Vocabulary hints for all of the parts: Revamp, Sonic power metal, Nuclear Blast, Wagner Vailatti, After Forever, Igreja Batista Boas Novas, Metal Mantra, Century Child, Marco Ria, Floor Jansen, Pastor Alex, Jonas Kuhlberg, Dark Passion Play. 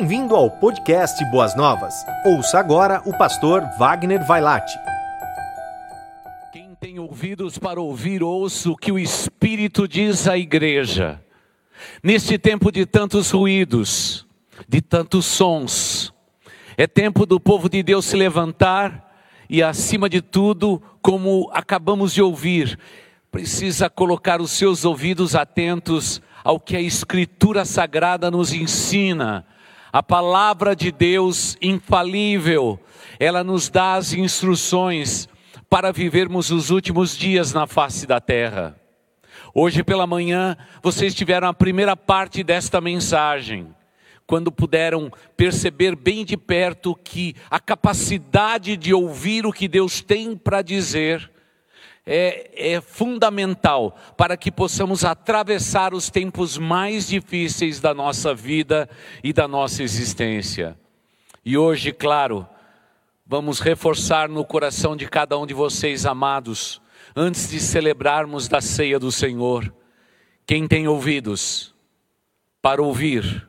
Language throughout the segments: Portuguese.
Bem-vindo ao podcast Boas Novas. Ouça agora o pastor Wagner Vailatti. Quem tem ouvidos para ouvir, ouça o que o Espírito diz à igreja. Neste tempo de tantos ruídos, de tantos sons, é tempo do povo de Deus se levantar e, acima de tudo, como acabamos de ouvir, precisa colocar os seus ouvidos atentos ao que a Escritura Sagrada nos ensina. A palavra de Deus infalível, ela nos dá as instruções para vivermos os últimos dias na face da terra. Hoje pela manhã, vocês tiveram a primeira parte desta mensagem, quando puderam perceber bem de perto que a capacidade de ouvir o que Deus tem para dizer é fundamental para que possamos atravessar os tempos mais difíceis da nossa vida e da nossa existência. E hoje, claro, vamos reforçar no coração de cada um de vocês, amados, antes de celebrarmos da ceia do Senhor. Quem tem ouvidos para ouvir,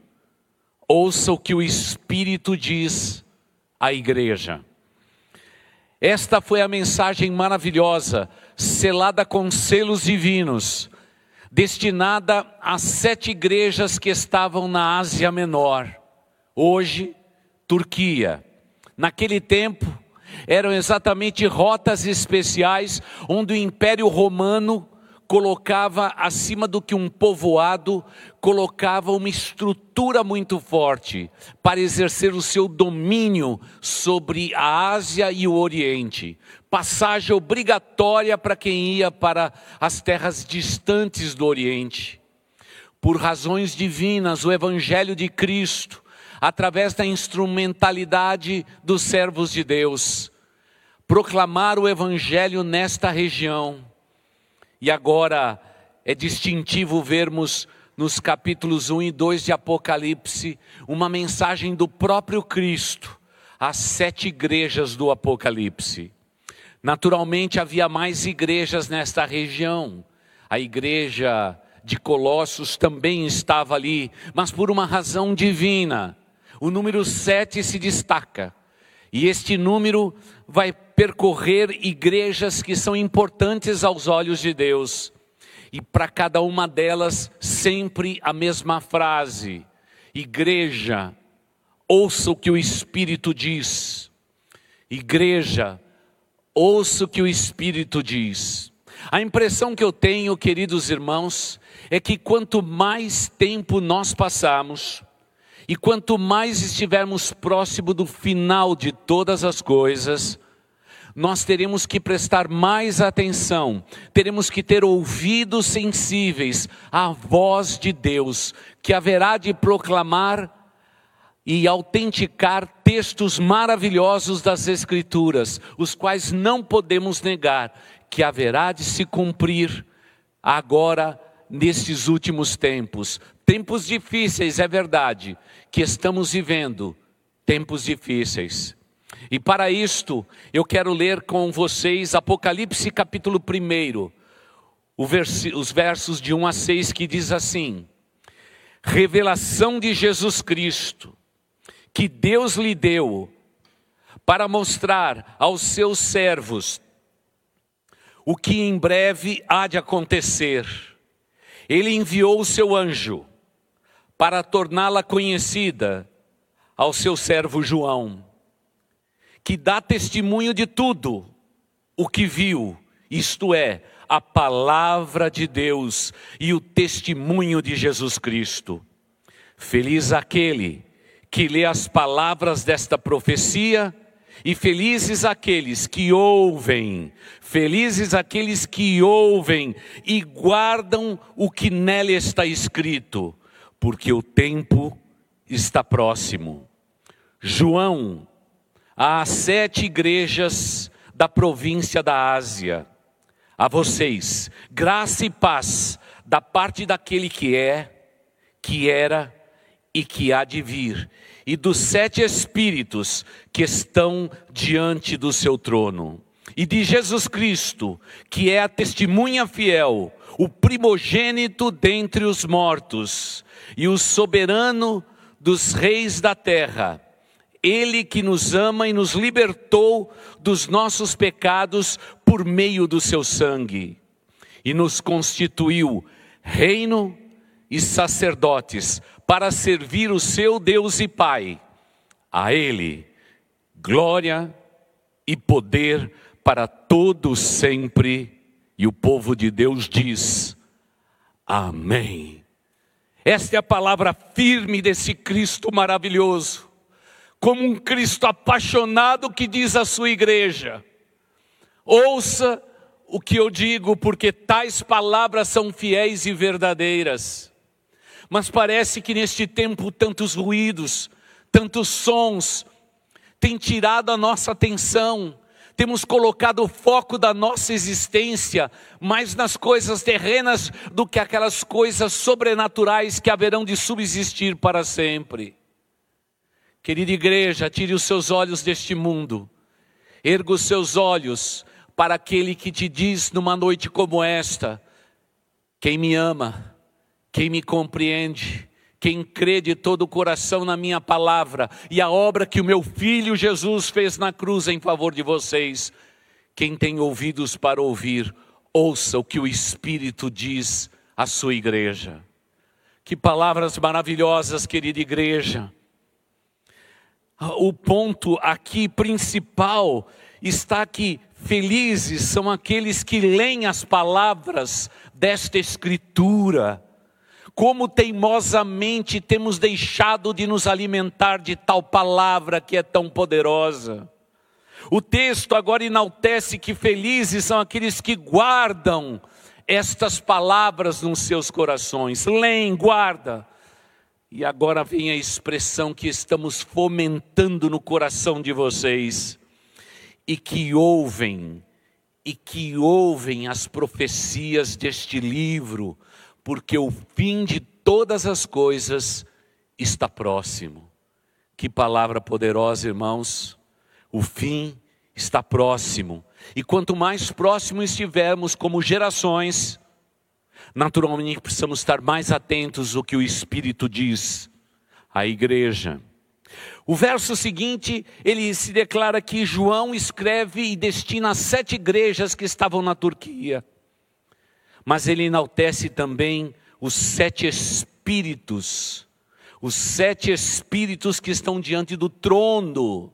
ouça o que o Espírito diz à igreja. Esta foi a mensagem maravilhosa, selada com selos divinos, destinada às 7 igrejas que estavam na Ásia Menor. Hoje, Turquia. Naquele tempo, eram exatamente rotas especiais onde o Império Romano colocava, acima do que um povoado, colocava uma estrutura muito forte para exercer o seu domínio sobre a Ásia e o Oriente. Passagem obrigatória para quem ia para as terras distantes do Oriente. Por razões divinas, o Evangelho de Cristo, através da instrumentalidade dos servos de Deus, proclamar o Evangelho nesta região. E agora é distintivo vermos nos capítulos 1 e 2 de Apocalipse, uma mensagem do próprio Cristo às 7 igrejas do Apocalipse. Naturalmente havia mais igrejas nesta região. A igreja de Colossos também estava ali, mas por uma razão divina. O número 7 se destaca. E este número vai percorrer igrejas que são importantes aos olhos de Deus. E para cada uma delas, sempre a mesma frase: igreja, ouça o que o Espírito diz. Igreja, ouça o que o Espírito diz. A impressão que eu tenho, queridos irmãos, é que quanto mais tempo nós passamos, e quanto mais estivermos próximo do final de todas as coisas, nós teremos que prestar mais atenção, teremos que ter ouvidos sensíveis à voz de Deus, que haverá de proclamar e autenticar textos maravilhosos das Escrituras, os quais não podemos negar, que haverá de se cumprir agora, nestes últimos tempos. Tempos difíceis, é verdade, que estamos vivendo, tempos difíceis. E para isto, eu quero ler com vocês Apocalipse capítulo 1, os versos de 1 a 6, que diz assim: revelação de Jesus Cristo, que Deus lhe deu, para mostrar aos seus servos o que em breve há de acontecer. Ele enviou o seu anjo para torná-la conhecida ao seu servo João, que dá testemunho de tudo o que viu, isto é, a palavra de Deus e o testemunho de Jesus Cristo. Feliz aquele que lê as palavras desta profecia, e felizes aqueles que ouvem, e guardam o que nela está escrito, porque o tempo está próximo. João, às 7 igrejas da província da Ásia, a vocês, graça e paz da parte daquele que é, que era e que há de vir, e dos 7 espíritos que estão diante do seu trono, e de Jesus Cristo, que é a testemunha fiel, o primogênito dentre os mortos, e o soberano dos reis da terra, Ele que nos ama e nos libertou dos nossos pecados por meio do seu sangue, e nos constituiu reino e sacerdotes para servir o seu Deus e Pai. A Ele, glória e poder para todo sempre. E o povo de Deus diz, amém. Esta é a palavra firme desse Cristo maravilhoso, como um Cristo apaixonado que diz à sua igreja, ouça o que eu digo, porque tais palavras são fiéis e verdadeiras. Mas parece que neste tempo tantos ruídos, tantos sons, têm tirado a nossa atenção, temos colocado o foco da nossa existência mais nas coisas terrenas do que aquelas coisas sobrenaturais que haverão de subsistir para sempre. Querida igreja, tire os seus olhos deste mundo, erga os seus olhos para aquele que te diz numa noite como esta, quem me ama, quem me compreende, quem crê de todo o coração na minha palavra e a obra que o meu Filho Jesus fez na cruz em favor de vocês, quem tem ouvidos para ouvir, ouça o que o Espírito diz à sua igreja. Que palavras maravilhosas, querida igreja! O ponto aqui principal está que felizes são aqueles que leem as palavras desta Escritura. Como teimosamente temos deixado de nos alimentar de tal palavra que é tão poderosa. O texto agora enaltece que felizes são aqueles que guardam estas palavras nos seus corações. Leem, guarda. E agora vem a expressão que estamos fomentando no coração de vocês. E que ouvem as profecias deste livro, porque o fim de todas as coisas está próximo. Que palavra poderosa, irmãos. O fim está próximo. E quanto mais próximo estivermos como gerações, naturalmente precisamos estar mais atentos ao que o Espírito diz à igreja. O verso seguinte, ele se declara que João escreve e destina a 7 igrejas que estavam na Turquia. Mas ele enaltece também os 7 espíritos. Os 7 espíritos que estão diante do trono.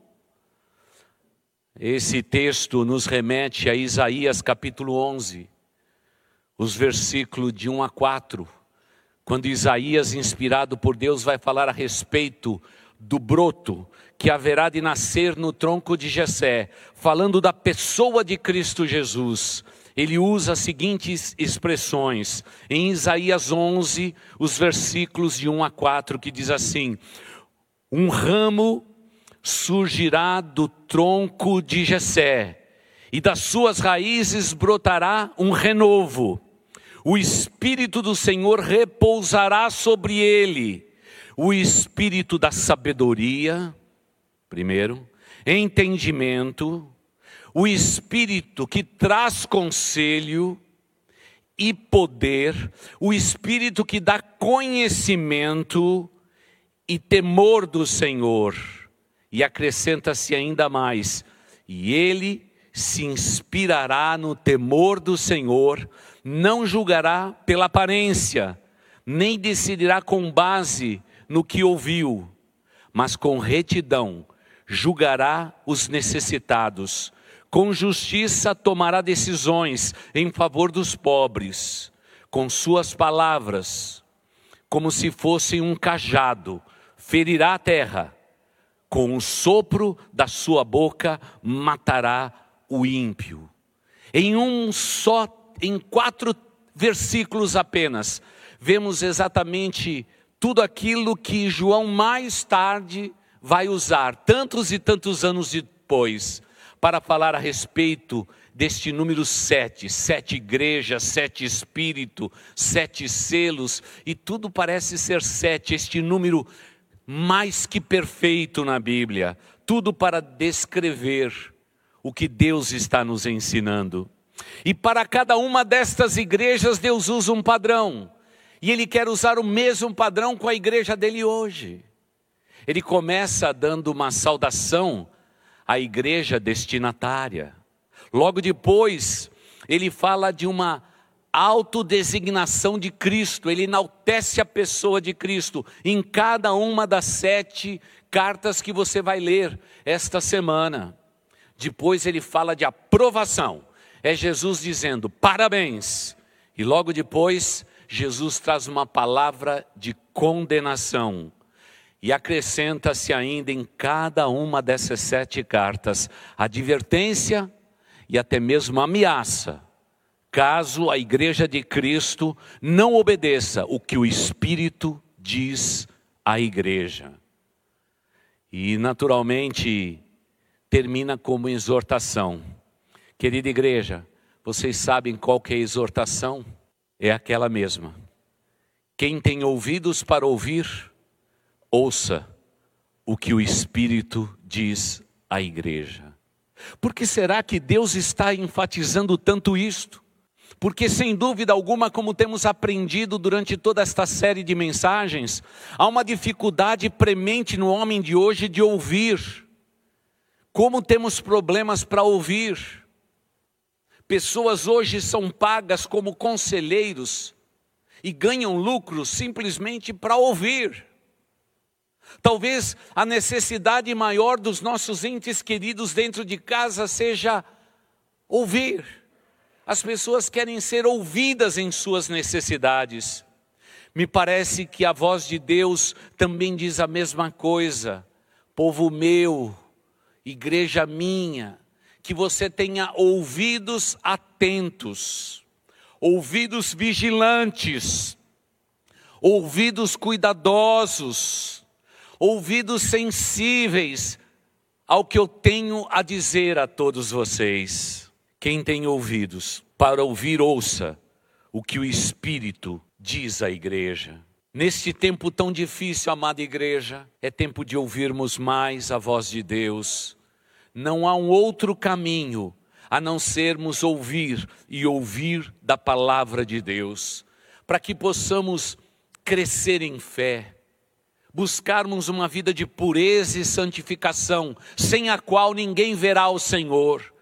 Esse texto nos remete a Isaías capítulo 11. Os versículos de 1 a 4, quando Isaías, inspirado por Deus, vai falar a respeito do broto que haverá de nascer no tronco de Jessé, falando da pessoa de Cristo Jesus. Ele usa as seguintes expressões, em Isaías 11, os versículos de 1 a 4, que diz assim, um ramo surgirá do tronco de Jessé, e das suas raízes brotará um renovo. O Espírito do Senhor repousará sobre ele, o Espírito da sabedoria, primeiro, entendimento, o Espírito que traz conselho e poder, o Espírito que dá conhecimento e temor do Senhor. E acrescenta-se ainda mais, e ele se inspirará no temor do Senhor, não julgará pela aparência, nem decidirá com base no que ouviu, mas com retidão julgará os necessitados, com justiça tomará decisões em favor dos pobres, com suas palavras, como se fossem um cajado, ferirá a terra, com o sopro da sua boca matará o ímpio. Em 4 versículos apenas, vemos exatamente tudo aquilo que João mais tarde vai usar, tantos e tantos anos depois, para falar a respeito deste número 7, 7 igrejas, 7 espírito, 7 selos, e tudo parece ser 7, este número mais que perfeito na Bíblia, tudo para descrever o que Deus está nos ensinando. E para cada uma destas igrejas Deus usa um padrão. E Ele quer usar o mesmo padrão com a igreja dele hoje. Ele começa dando uma saudação à igreja destinatária. Logo depois, ele fala de uma autodesignação de Cristo. Ele enaltece a pessoa de Cristo em cada uma das 7 cartas que você vai ler esta semana. Depois ele fala de aprovação. É Jesus dizendo parabéns. E logo depois, Jesus traz uma palavra de condenação. E acrescenta-se ainda em cada uma dessas 7 cartas advertência e até mesmo ameaça, caso a igreja de Cristo não obedeça o que o Espírito diz à igreja. E naturalmente termina como exortação. Querida igreja, vocês sabem qual que é a exortação? É aquela mesma. Quem tem ouvidos para ouvir, ouça o que o Espírito diz à igreja. Por que será que Deus está enfatizando tanto isto? Porque sem dúvida alguma, como temos aprendido durante toda esta série de mensagens, há uma dificuldade premente no homem de hoje de ouvir. Como temos problemas para ouvir. Pessoas hoje são pagas como conselheiros e ganham lucro simplesmente para ouvir. Talvez a necessidade maior dos nossos entes queridos dentro de casa seja ouvir. As pessoas querem ser ouvidas em suas necessidades. Me parece que a voz de Deus também diz a mesma coisa. Povo meu, igreja minha, que você tenha ouvidos atentos, ouvidos vigilantes, ouvidos cuidadosos, ouvidos sensíveis ao que eu tenho a dizer a todos vocês. Quem tem ouvidos para ouvir, ouça o que o Espírito diz à igreja. Neste tempo tão difícil, amada igreja, é tempo de ouvirmos mais a voz de Deus. Não há um outro caminho a não sermos ouvir e ouvir da palavra de Deus, para que possamos crescer em fé. Buscarmos uma vida de pureza e santificação, sem a qual ninguém verá o Senhor.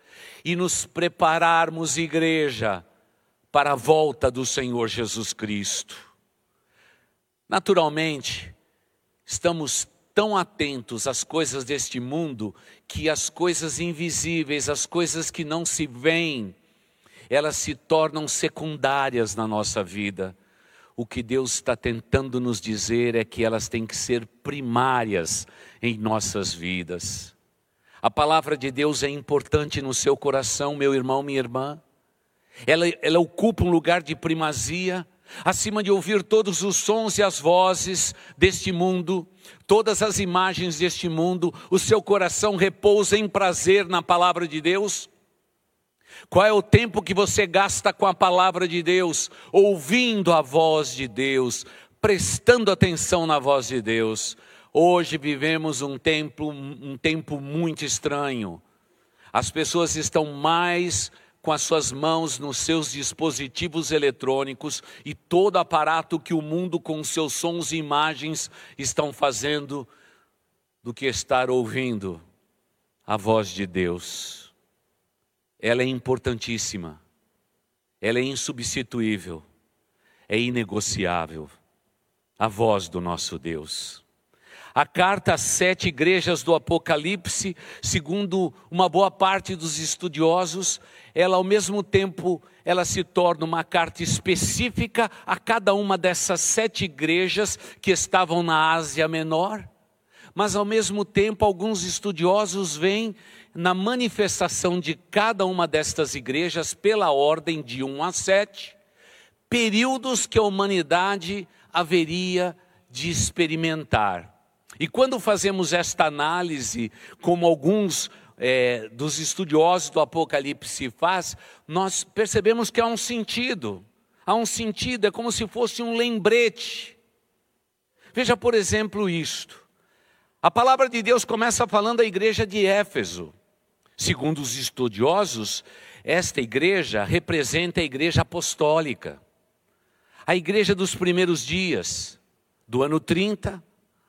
E nos prepararmos, igreja, para a volta do Senhor Jesus Cristo. Naturalmente, estamos tão atentos às coisas deste mundo, que as coisas invisíveis, as coisas que não se veem, elas se tornam secundárias na nossa vida. O que Deus está tentando nos dizer é que elas têm que ser primárias em nossas vidas. A palavra de Deus é importante no seu coração, meu irmão, minha irmã. Ela ocupa um lugar de primazia, acima de ouvir todos os sons e as vozes deste mundo, todas as imagens deste mundo. O seu coração repousa em prazer na palavra de Deus. Qual é o tempo que você gasta com a palavra de Deus, ouvindo a voz de Deus, prestando atenção na voz de Deus? Hoje vivemos um tempo muito estranho. As pessoas estão mais com as suas mãos nos seus dispositivos eletrônicos e todo aparato que o mundo com seus sons e imagens estão fazendo, do que estar ouvindo a voz de Deus. Ela é importantíssima, ela é insubstituível, é inegociável, a voz do nosso Deus. A carta às 7 igrejas do Apocalipse, segundo uma boa parte dos estudiosos, ela ao mesmo tempo, ela se torna uma carta específica a cada uma dessas 7 igrejas que estavam na Ásia Menor. Mas ao mesmo tempo, alguns estudiosos veem na manifestação de cada uma destas igrejas, pela ordem de 1 a 7, períodos que a humanidade haveria de experimentar. E quando fazemos esta análise, como alguns dos estudiosos do Apocalipse faz, nós percebemos que há um sentido. Há um sentido, é como se fosse um lembrete. Veja, por exemplo, isto. A palavra de Deus começa falando da igreja de Éfeso. Segundo os estudiosos, esta igreja representa a igreja apostólica. A igreja dos primeiros dias, do ano 30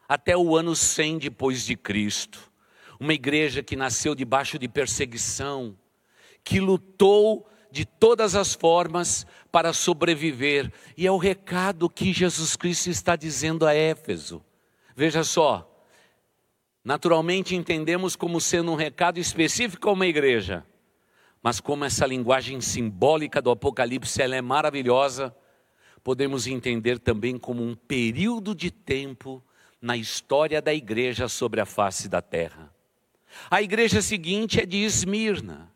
até o ano 100 depois de Cristo. Uma igreja que nasceu debaixo de perseguição, que lutou de todas as formas para sobreviver. E é o recado que Jesus Cristo está dizendo a Éfeso. Veja só, naturalmente entendemos como sendo um recado específico a uma igreja, mas como essa linguagem simbólica do Apocalipse ela é maravilhosa, podemos entender também como um período de tempo na história da igreja sobre a face da terra. A igreja seguinte é de Esmirna.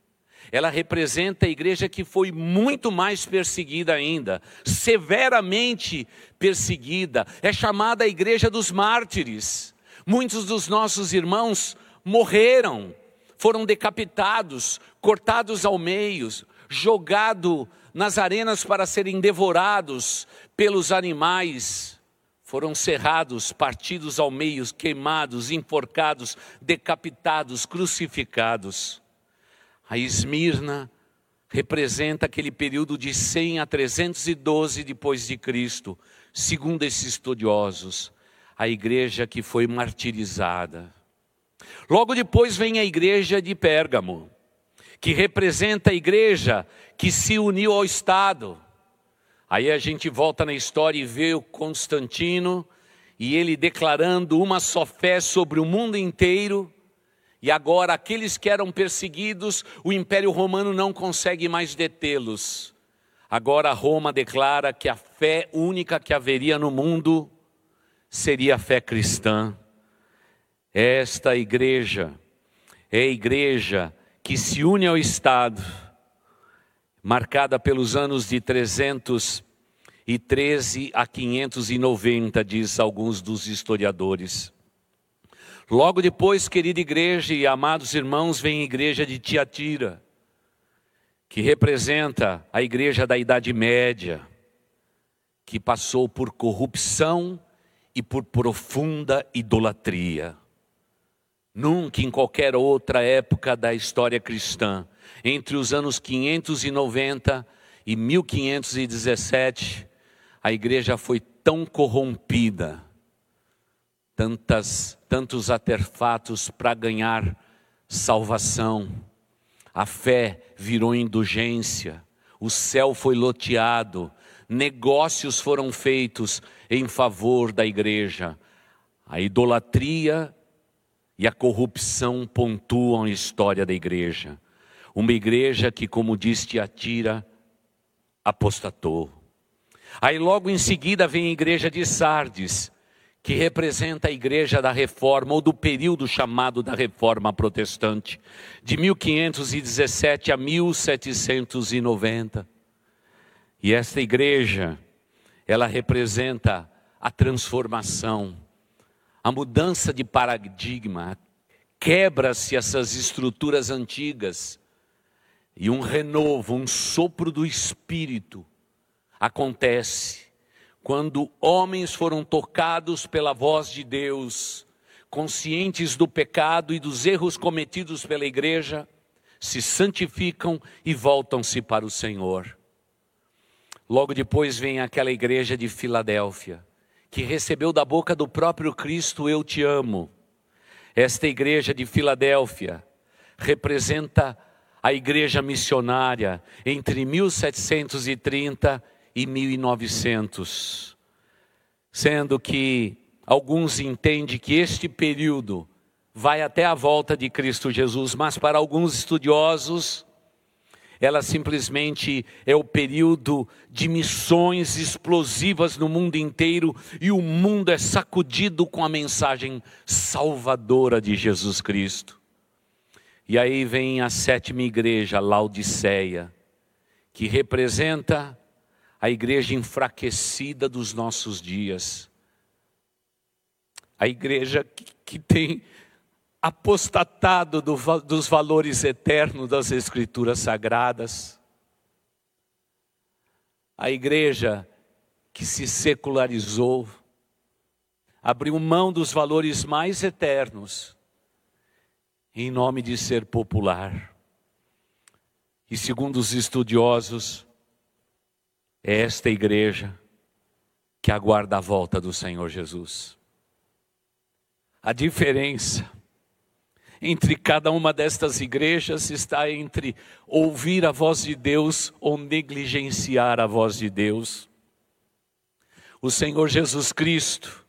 Ela representa a igreja que foi muito mais perseguida ainda, severamente perseguida. É chamada a igreja dos mártires. Muitos dos nossos irmãos morreram, foram decapitados, cortados ao meio, jogados nas arenas para serem devorados pelos animais. Foram cerrados, partidos ao meio, queimados, enforcados, decapitados, crucificados. A Esmirna representa aquele período de 100 a 312 depois de Cristo, segundo esses estudiosos, a igreja que foi martirizada. Logo depois vem a igreja de Pérgamo, que representa a igreja que se uniu ao Estado. Aí a gente volta na história e vê o Constantino, e ele declarando uma só fé sobre o mundo inteiro. E agora aqueles que eram perseguidos, o Império Romano não consegue mais detê-los. Agora Roma declara que a fé única que haveria no mundo seria a fé cristã. Esta igreja é a igreja que se une ao Estado, marcada pelos anos de 313 a 590, diz alguns dos historiadores. Logo depois, querida igreja e amados irmãos, vem a igreja de Tiatira, que representa a igreja da Idade Média, que passou por corrupção e por profunda idolatria. Nunca em qualquer outra época da história cristã, entre os anos 590 e 1517, a igreja foi tão corrompida. Tantos artefatos para ganhar salvação. A fé virou indulgência, o céu foi loteado, negócios foram feitos em favor da igreja. A idolatria e a corrupção pontuam a história da igreja. Uma igreja que, como diz Tiatira, apostatou. Aí logo em seguida vem a igreja de Sardes, que representa a igreja da reforma, ou do período chamado da reforma protestante, de 1517 a 1790. E esta igreja, ela representa a transformação, a mudança de paradigma, quebra-se essas estruturas antigas, e um renovo, um sopro do Espírito acontece, quando homens foram tocados pela voz de Deus, conscientes do pecado e dos erros cometidos pela igreja, se santificam e voltam-se para o Senhor. Logo depois vem aquela igreja de Filadélfia, que recebeu da boca do próprio Cristo, eu te amo. Esta igreja de Filadélfia representa a igreja missionária entre 1730 e 1900, sendo que alguns entendem que este período vai até a volta de Cristo Jesus, mas para alguns estudiosos, ela simplesmente é o período de missões explosivas no mundo inteiro, e o mundo é sacudido com a mensagem salvadora de Jesus Cristo. E aí vem a sétima igreja, Laodiceia, que representa a igreja enfraquecida dos nossos dias. A igreja que tem apostatado dos valores eternos das Escrituras Sagradas. A igreja que se secularizou, abriu mão dos valores mais eternos, em nome de ser popular. E segundo os estudiosos, é esta igreja que aguarda a volta do Senhor Jesus. A diferença entre cada uma destas igrejas está entre ouvir a voz de Deus ou negligenciar a voz de Deus. O Senhor Jesus Cristo,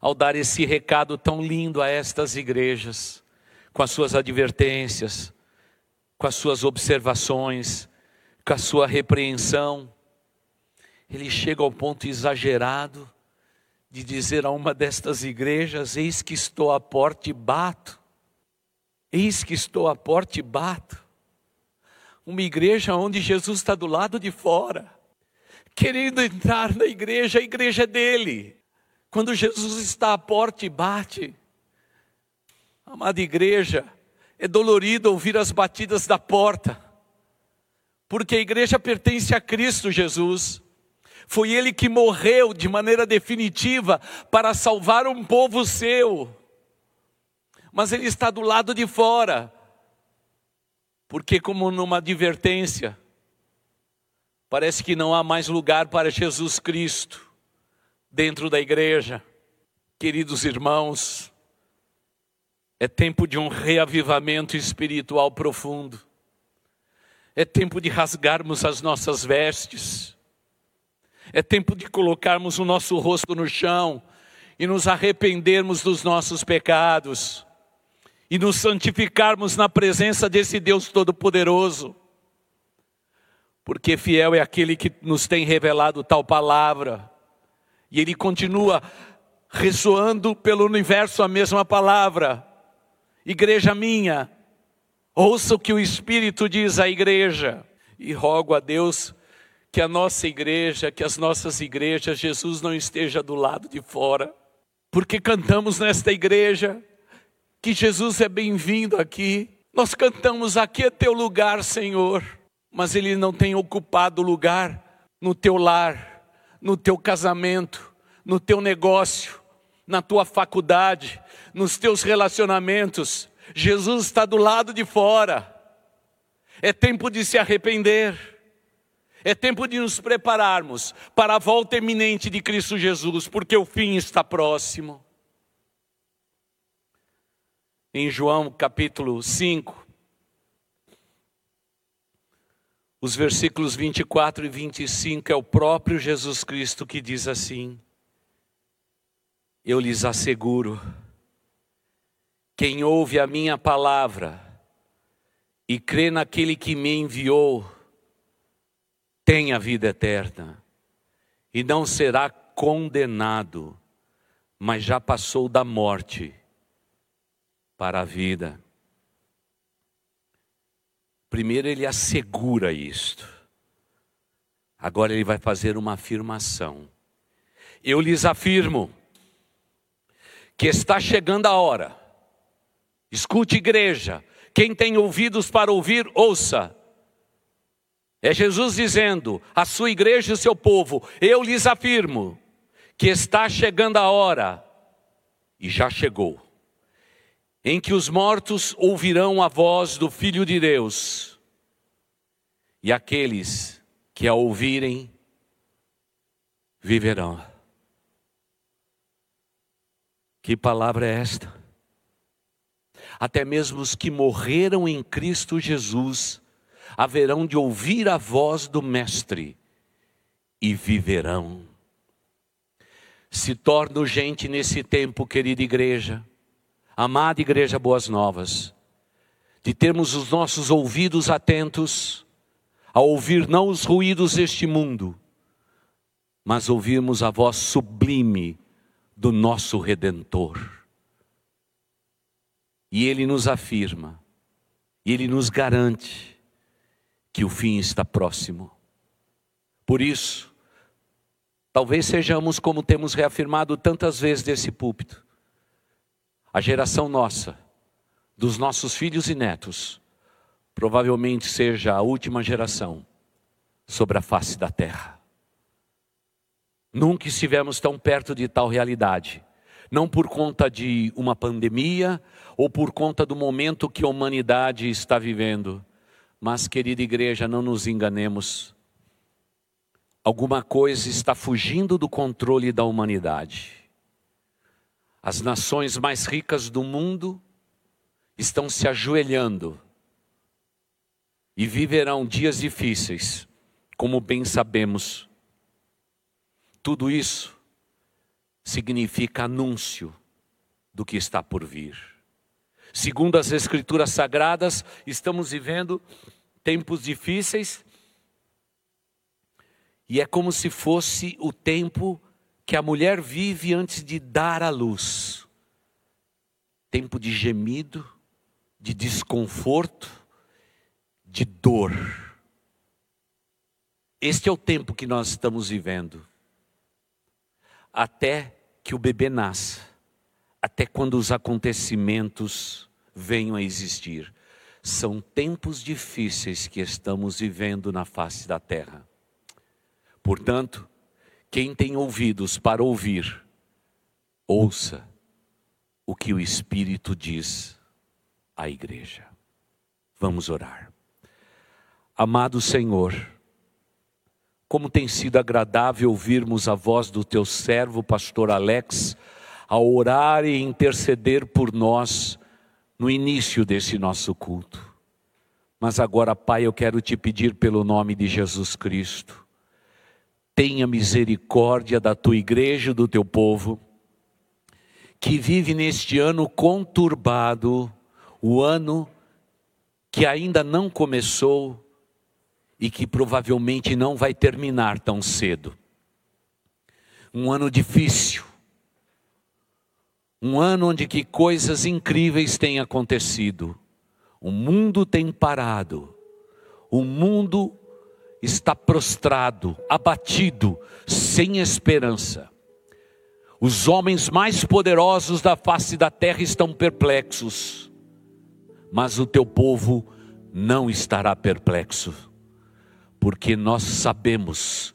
ao dar esse recado tão lindo a estas igrejas, com as suas advertências, com as suas observações, com a sua repreensão, ele chega ao ponto exagerado de dizer a uma destas igrejas: eis que estou à porta e bato. Eis que estou à porta e bato. Uma igreja onde Jesus está do lado de fora, querendo entrar na igreja, a igreja é dele. Quando Jesus está à porta e bate, amada igreja, é dolorido ouvir as batidas da porta, porque a igreja pertence a Cristo Jesus. Foi ele que morreu de maneira definitiva para salvar um povo seu. Mas ele está do lado de fora, porque como numa advertência, parece que não há mais lugar para Jesus Cristo dentro da igreja. Queridos irmãos, é tempo de um reavivamento espiritual profundo. É tempo de rasgarmos as nossas vestes. É tempo de colocarmos o nosso rosto no chão e nos arrependermos dos nossos pecados e nos santificarmos na presença desse Deus Todo-Poderoso, porque fiel é aquele que nos tem revelado tal palavra, e ele continua ressoando pelo universo a mesma palavra. Igreja minha, ouça o que o Espírito diz à igreja. E rogo a Deus que a nossa igreja, que as nossas igrejas, Jesus não esteja do lado de fora, porque cantamos nesta igreja que Jesus é bem-vindo aqui. Nós cantamos: aqui é teu lugar, Senhor. Mas ele não tem ocupado lugar no teu lar, no teu casamento, no teu negócio, na tua faculdade, nos teus relacionamentos. Jesus está do lado de fora. É tempo de se arrepender. É tempo de nos prepararmos para a volta iminente de Cristo Jesus, porque o fim está próximo. Em João capítulo 5, os versículos 24 e 25, é o próprio Jesus Cristo que diz assim: eu lhes asseguro, quem ouve a minha palavra e crê naquele que me enviou, tem a vida eterna e não será condenado, mas já passou da morte para a vida. Primeiro ele assegura isto. Agora ele vai fazer uma afirmação: eu lhes afirmo que está chegando a hora. Escute, igreja, quem tem ouvidos para ouvir, ouça. É Jesus dizendo à sua igreja e ao seu povo: eu lhes afirmo que está chegando a hora, e já chegou, em que os mortos ouvirão a voz do Filho de Deus, e aqueles que a ouvirem viverão. Que palavra é esta? Até mesmo os que morreram em Cristo Jesus haverão de ouvir a voz do Mestre e viverão. Se torna urgente nesse tempo, querida igreja, amada Igreja Boas Novas, de termos os nossos ouvidos atentos a ouvir não os ruídos deste mundo, mas ouvirmos a voz sublime do nosso Redentor. E ele nos afirma, e ele nos garante que o fim está próximo. Por isso, talvez sejamos, como temos reafirmado tantas vezes desse púlpito, a geração nossa, dos nossos filhos e netos, provavelmente seja a última geração sobre a face da terra. Nunca estivemos tão perto de tal realidade, não por conta de uma pandemia ou por conta do momento que a humanidade está vivendo. Mas, querida igreja, não nos enganemos. Alguma coisa está fugindo do controle da humanidade. As nações mais ricas do mundo estão se ajoelhando e viverão dias difíceis, como bem sabemos. Tudo isso significa anúncio do que está por vir. Segundo as Escrituras Sagradas, estamos vivendo tempos difíceis e é como se fosse o tempo que a mulher vive antes de dar à luz. Tempo de gemido, de desconforto, de dor. Este é o tempo que nós estamos vivendo. Até que o bebê nasça. Até quando os acontecimentos venham a existir. São tempos difíceis que estamos vivendo na face da terra. Portanto, quem tem ouvidos para ouvir, ouça o que o Espírito diz à igreja. Vamos orar. Amado Senhor, como tem sido agradável ouvirmos a voz do Teu servo, Pastor Alex, ao orar e interceder por nós no início desse nosso culto. Mas agora, Pai, eu quero Te pedir pelo nome de Jesus Cristo. Tenha misericórdia da Tua igreja e do Teu povo, que vive neste ano conturbado, o ano que ainda não começou e que provavelmente não vai terminar tão cedo. Um ano difícil, um ano onde que coisas incríveis têm acontecido. O mundo tem parado, o mundo está prostrado, abatido, sem esperança. Os homens mais poderosos da face da terra estão perplexos, mas o Teu povo não estará perplexo, porque nós sabemos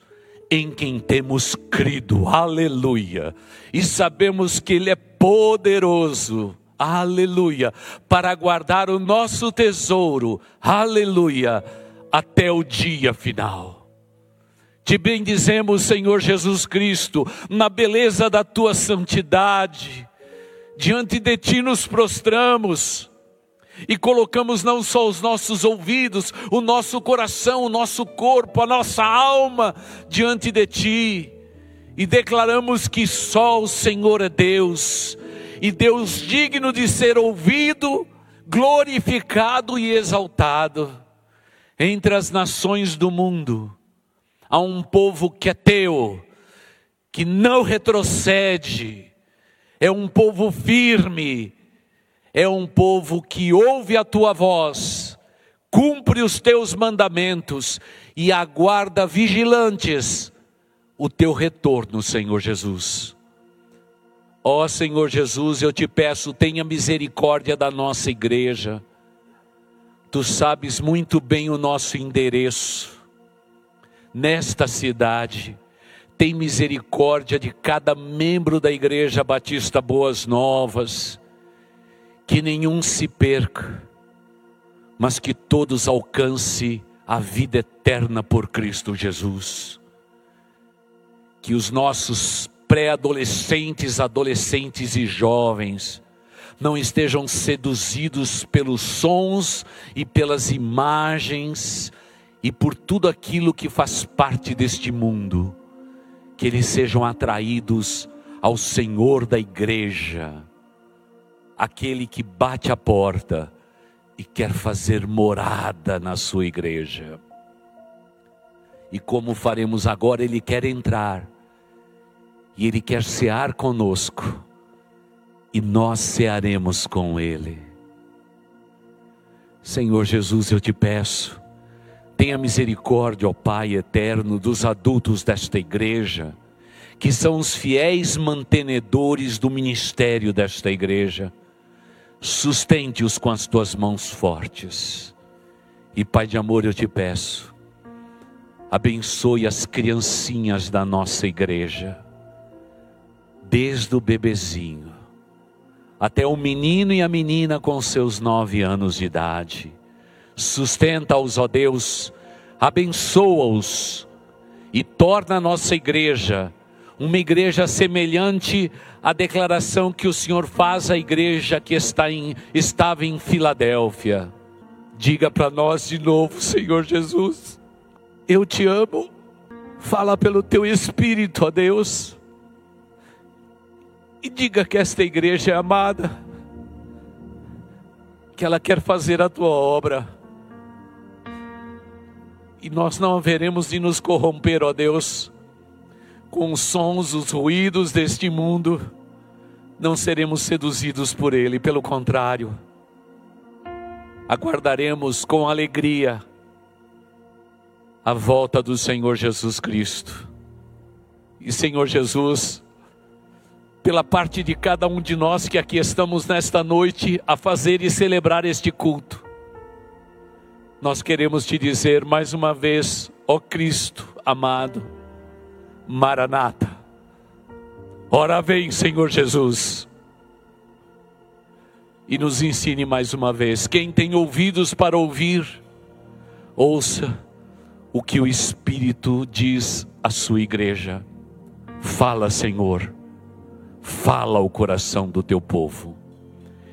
em quem temos crido, aleluia, e sabemos que Ele é poderoso, aleluia, para guardar o nosso tesouro, aleluia, até o dia final. Te bendizemos, Senhor Jesus Cristo, na beleza da Tua santidade. Diante de Ti nos prostramos e colocamos não só os nossos ouvidos, o nosso coração, o nosso corpo, a nossa alma diante de Ti e declaramos que só o Senhor é Deus e Deus digno de ser ouvido, glorificado e exaltado. Entre as nações do mundo, há um povo que é Teu, que não retrocede, é um povo firme, é um povo que ouve a Tua voz, cumpre os Teus mandamentos e aguarda vigilantes o Teu retorno, Senhor Jesus. Ó Senhor Jesus, eu Te peço, tenha misericórdia da nossa igreja. Tu sabes muito bem o nosso endereço, nesta cidade, tem misericórdia de cada membro da Igreja Batista Boas Novas, que nenhum se perca, mas que todos alcancem a vida eterna por Cristo Jesus. Que os nossos pré-adolescentes, adolescentes e jovens, não estejam seduzidos pelos sons e pelas imagens e por tudo aquilo que faz parte deste mundo. Que eles sejam atraídos ao Senhor da igreja, aquele que bate a porta e quer fazer morada na sua igreja. E como faremos agora, Ele quer entrar e Ele quer cear conosco. E nós cearemos com Ele. Senhor Jesus, eu Te peço, tenha misericórdia, ó Pai eterno, dos adultos desta igreja, que são os fiéis mantenedores do ministério desta igreja. Sustente-os com as Tuas mãos fortes. E Pai de amor, eu Te peço, abençoe as criancinhas da nossa igreja, desde o bebezinho até o menino e a menina com seus 9 anos de idade. Sustenta-os, ó Deus, abençoa-os e torna a nossa igreja Uma igreja semelhante à declaração que o Senhor faz à igreja que estava em Filadélfia. Diga para nós de novo, Senhor Jesus, eu te amo. Fala pelo teu Espírito, ó Deus. E diga que esta igreja é amada, que ela quer fazer a tua obra. E nós não haveremos de nos corromper, ó Deus, com os sons, os ruídos deste mundo. Não seremos seduzidos por ele, pelo contrário, aguardaremos com alegria a volta do Senhor Jesus Cristo. E Senhor Jesus, pela parte de cada um de nós que aqui estamos nesta noite a fazer e celebrar este culto, nós queremos te dizer mais uma vez, ó Cristo amado, Maranata, ora vem Senhor Jesus, e nos ensine mais uma vez. Quem tem ouvidos para ouvir, ouça o que o Espírito diz à sua igreja. Fala, Senhor, fala ao coração do teu povo.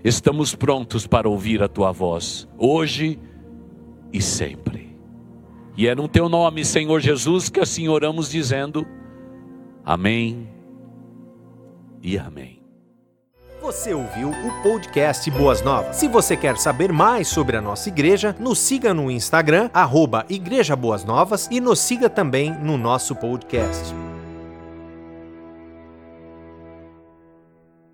Estamos prontos para ouvir a tua voz, hoje e sempre. E é no teu nome, Senhor Jesus, que assim oramos dizendo: amém e amém. Você ouviu o podcast Boas Novas. Se você quer saber mais sobre a nossa igreja, nos siga no Instagram, @Igreja Boas Novas, e nos siga também no nosso podcast.